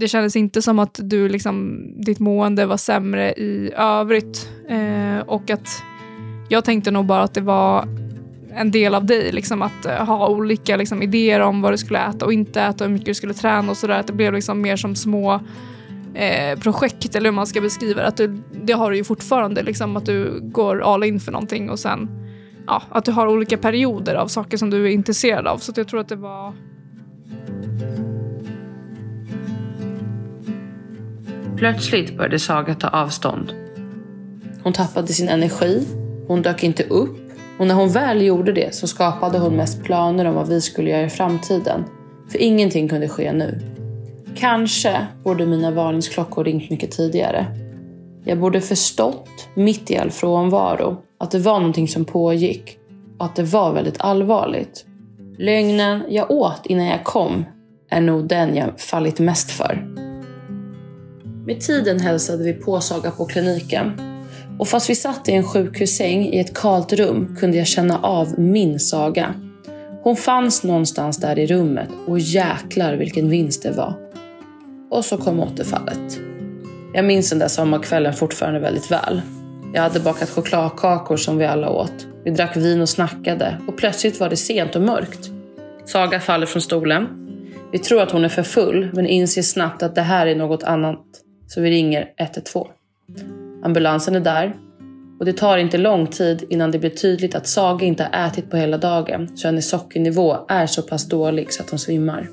Det kändes inte som att du liksom, ditt mående var sämre i övrigt, och att jag tänkte nog bara att det var en del av dig liksom, att ha olika liksom, idéer om vad du skulle äta och inte äta, hur mycket du skulle träna och sådär, att det blev liksom mer som små projekt eller hur man ska beskriva det. Att du, det har du ju fortfarande liksom, att du går all in för någonting och sen ja, att du har olika perioder av saker som du är intresserad av, så att jag tror att det var... Plötsligt började Saga ta avstånd. Hon tappade sin energi, hon dök inte upp och när hon väl gjorde det så skapade hon mest planer om vad vi skulle göra i framtiden. För ingenting kunde ske nu. Kanske borde mina varningsklockor ringt mycket tidigare. Jag borde förstått, mitt i all frånvaro, att det var någonting som pågick och att det var väldigt allvarligt. Lögnen jag åt innan jag kom är nog den jag fallit mest för. Med tiden hälsade vi på Saga på kliniken. Och fast vi satt i en sjukhussäng i ett kallt rum kunde jag känna av min Saga. Hon fanns någonstans där i rummet och jäklar vilken vinst det var. Och så kom återfallet. Jag minns den där sommarkvällen fortfarande väldigt väl. Jag hade bakat chokladkakor som vi alla åt. Vi drack vin och snackade och plötsligt var det sent och mörkt. Saga faller från stolen. Vi tror att hon är för full men inser snabbt att det här är något annat. Så vi ringer 112. Ambulansen är där. Och det tar inte lång tid innan det blir tydligt att Saga inte har ätit på hela dagen. Så hennes sockernivå är så pass dålig så att hon svimmar.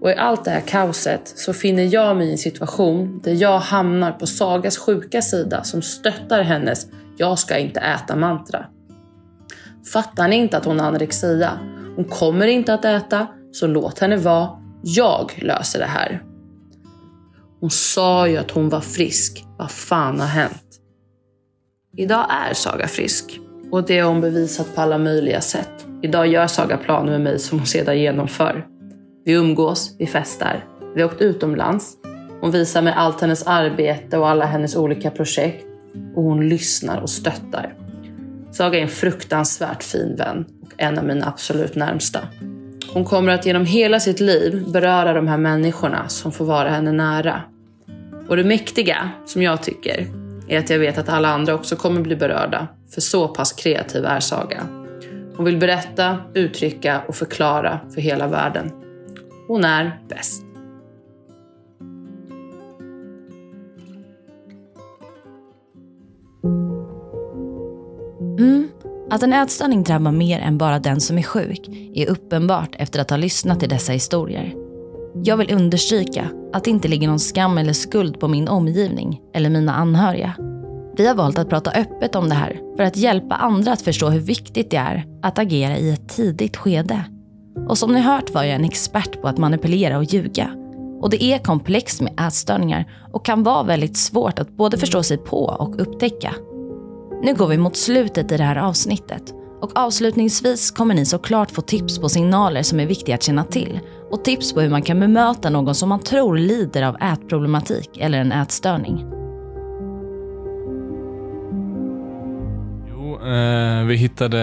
Och i allt det här kaoset så finner jag mig i en situation där jag hamnar på Sagas sjuka sida som stöttar hennes "jag ska inte äta" mantra. Fattar ni inte att hon har anorexia? Hon kommer inte att äta, så låt henne vara. Jag löser det här. Hon sa ju att hon var frisk. Vad fan har hänt? Idag är Saga frisk. Och det har hon bevisat på alla möjliga sätt. Idag gör Saga planer med mig som hon sedan genomför. Vi umgås, vi festar. Vi har åkt utomlands. Hon visar mig allt hennes arbete och alla hennes olika projekt. Och hon lyssnar och stöttar. Saga är en fruktansvärt fin vän. Och en av mina absolut närmsta. Hon kommer att genom hela sitt liv beröra de här människorna som får vara henne nära. Och det mäktiga, som jag tycker, är att jag vet att alla andra också kommer bli berörda. För så pass kreativ är Saga. Hon vill berätta, uttrycka och förklara för hela världen. Hon är bäst. Att en ätstörning drabbar mer än bara den som är sjuk är uppenbart efter att ha lyssnat till dessa historier. Jag vill understryka att det inte ligger någon skam eller skuld på min omgivning eller mina anhöriga. Vi har valt att prata öppet om det här för att hjälpa andra att förstå hur viktigt det är att agera i ett tidigt skede. Och som ni hört var jag en expert på att manipulera och ljuga. Och det är komplext med ätstörningar och kan vara väldigt svårt att både förstå sig på och upptäcka. Nu går vi mot slutet i det här avsnittet och avslutningsvis kommer ni såklart få tips på signaler som är viktiga att känna till och tips på hur man kan bemöta någon som man tror lider av ätproblematik eller en ätstörning. Vi hittade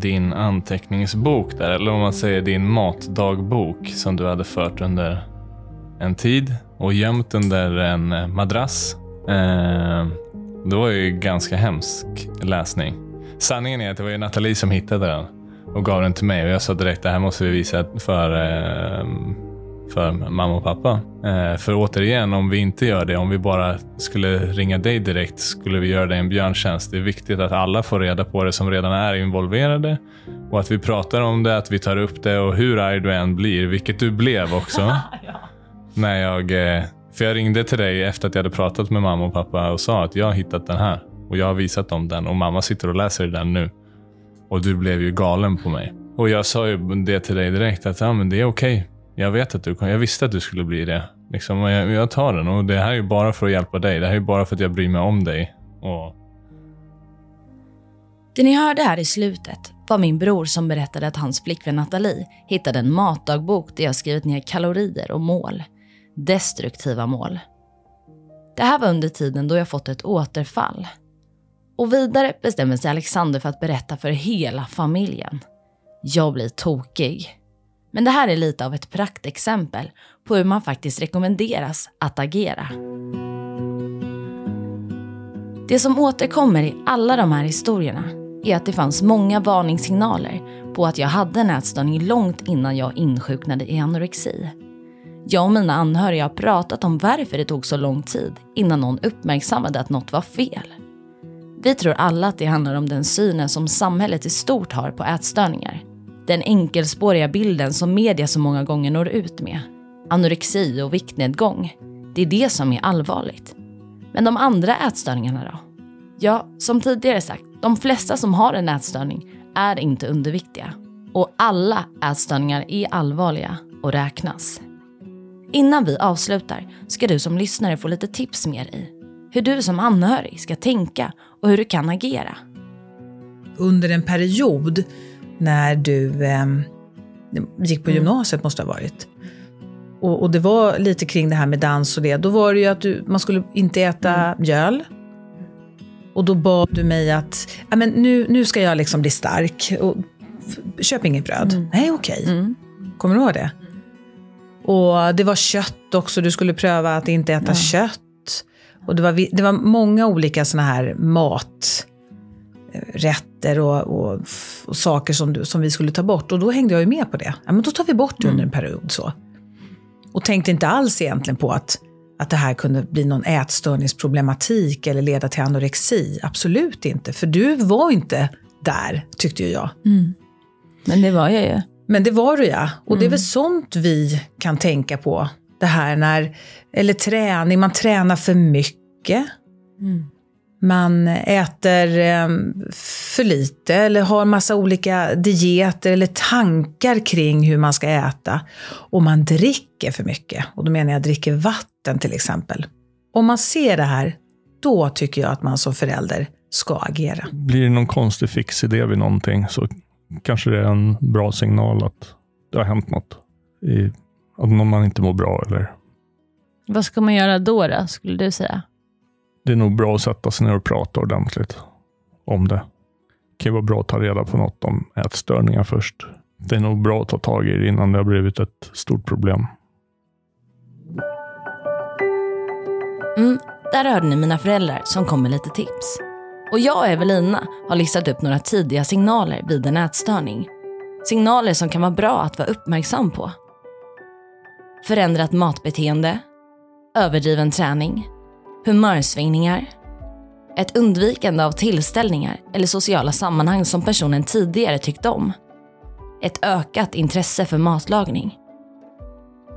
din anteckningsbok där, eller om man säger din matdagbok som du hade fört under en tid och gömt under en madrass. Det var ju ganska hemsk läsning. Sanningen är att det var ju Nathalie som hittade den och gav den till mig. Och jag sa direkt, det här måste vi visa för för mamma och pappa. För återigen, om vi inte gör det, om vi bara skulle ringa dig direkt, skulle vi göra dig en björntjänst. Det är viktigt att alla får reda på det som redan är involverade, och att vi pratar om det, att vi tar upp det, och hur arg du än blir, vilket du blev också. Ja. När jag ringde till dig efter att jag hade pratat med mamma och pappa och sa att jag har hittat den här och jag har visat dem den, och mamma sitter och läser den nu, och du blev ju galen på mig. Och jag sa ju det till dig direkt, att ja, men det är okej. Jag vet att jag visste att du skulle bli det. Liksom, jag tar den, och det här är ju bara för att hjälpa dig. Det här är ju bara för att jag bryr mig om dig. Och... Det ni hörde här i slutet var min bror som berättade att hans flickvän Nathalie hittade en matdagbok där jag skrivit ner kalorier och mål. Destruktiva mål. Det här var under tiden då jag fått ett återfall. Och vidare bestämmer sig Alexander för att berätta för hela familjen. Jag blir tokig. Men det här är lite av ett praktexempel på hur man faktiskt rekommenderas att agera. Det som återkommer i alla de här historierna är att det fanns många varningssignaler på att jag hade en ätstörning långt innan jag insjuknade i anorexi. Jag och mina anhöriga har pratat om varför det tog så lång tid innan någon uppmärksammade att något var fel. Vi tror alla att det handlar om den synen som samhället i stort har på ätstörningar. Den enkelspåriga bilden som media så många gånger når ut med. Anorexi och viktnedgång. Det är det som är allvarligt. Men de andra ätstörningarna då? Ja, som tidigare sagt, de flesta som har en ätstörning är inte underviktiga. Och alla ätstörningar är allvarliga och räknas. Innan vi avslutar ska du som lyssnare få lite tips med i hur du som anhörig ska tänka och hur du kan agera. Under en period när du gick på gymnasiet måste ha varit. Och det var lite kring det här med dans och det. Då var det ju att man skulle inte äta mjöl. Och då bad du mig att men nu ska jag liksom bli stark. Och köp inget bröd. Nej, okej. Okay. Kommer du ihåg det? Och det var kött också. Du skulle pröva att inte äta kött. Och det var många olika såna här maträtter och saker som vi skulle ta bort. Och då hängde jag ju med på det. Ja, men då tar vi bort under en period så. Och tänkte inte alls egentligen på att det här kunde bli någon ätstörningsproblematik eller leda till anorexi. Absolut inte. För du var inte där, tyckte ju jag. Men det var jag ju. Men det var du, ja. Och det är väl sånt vi kan tänka på. Det här eller träning, man tränar för mycket. Man äter för lite eller har massa olika dieter eller tankar kring hur man ska äta. Och man dricker för mycket. Och då menar jag dricker vatten till exempel. Om man ser det här, då tycker jag att man som förälder ska agera. Blir det någon konstig fixidé vid någonting så kanske det är en bra signal att det har hänt något i... Om man inte mår bra eller... Vad ska man göra då skulle du säga? Det är nog bra att sätta sig ner och prata ordentligt om det. Det kan vara bra att ta reda på något om ätstörningar först. Det är nog bra att ta tag i det innan det har blivit ett stort problem. Där hörde ni mina föräldrar som kom med lite tips. Och jag och Evelina har listat upp några tidiga signaler vid en ätstörning. Signaler som kan vara bra att vara uppmärksam på. Förändrat matbeteende, överdriven träning, humörsvängningar, ett undvikande av tillställningar eller sociala sammanhang som personen tidigare tyckte om, ett ökat intresse för matlagning.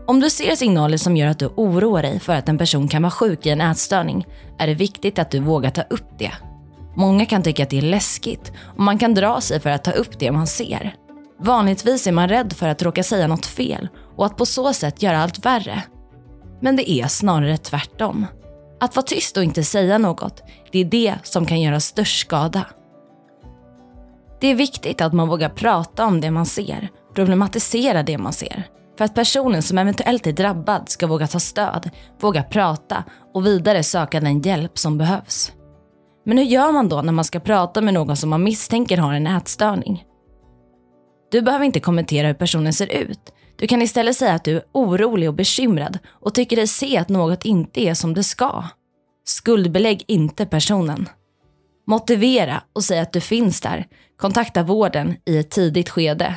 Om du ser signaler som gör att du oroar dig för att en person kan vara sjuk i en ätstörning är det viktigt att du vågar ta upp det. Många kan tycka att det är läskigt och man kan dra sig för att ta upp det man ser. Vanligtvis är man rädd för att råka säga något fel och att på så sätt göra allt värre. Men det är snarare tvärtom. Att vara tyst och inte säga något, det är det som kan göra störst skada. Det är viktigt att man vågar prata om det man ser, problematisera det man ser. För att personen som eventuellt är drabbad ska våga ta stöd, våga prata och vidare söka den hjälp som behövs. Men hur gör man då när man ska prata med någon som man misstänker har en ätstörning? Du behöver inte kommentera hur personen ser ut. Du kan istället säga att du är orolig och bekymrad och tycker dig se att något inte är som det ska. Skuldbelägg inte personen. Motivera och säg att du finns där. Kontakta vården i ett tidigt skede.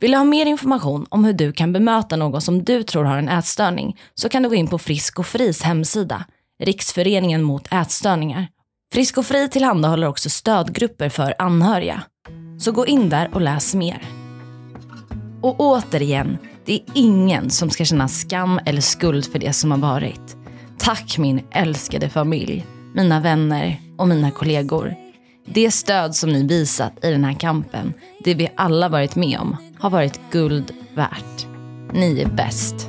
Vill du ha mer information om hur du kan bemöta någon som du tror har en ätstörning så kan du gå in på Frisk och Fris hemsida, Riksföreningen mot ätstörningar. Frisk och Fri tillhandahåller också stödgrupper för anhöriga. Så gå in där och läs mer. Och återigen, det är ingen som ska känna skam eller skuld för det som har varit. Tack min älskade familj, mina vänner och mina kollegor. Det stöd som ni visat i den här kampen, det vi alla varit med om, har varit guld värt. Ni är bäst.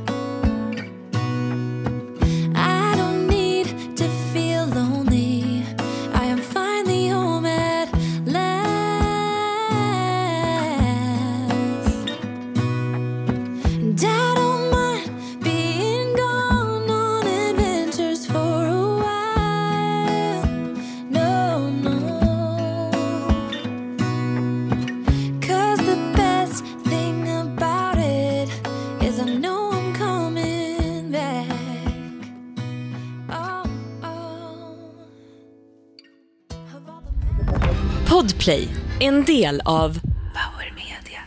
Podplay, en del av Power Media.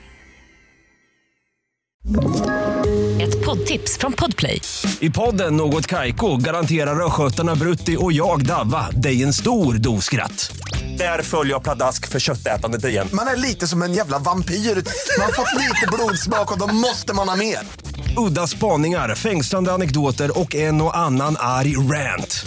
Ett poddtips från Podplay. I podden Något Kaiko garanterar röskötarna Brutti och jag Davva dig en stor doskratt. Där följer jag pladask för köttätandet igen. Man är lite som en jävla vampyr. Man har fått lite blodsmak och då måste man ha mer. Udda spaningar, fängslande anekdoter och en och annan arg rant.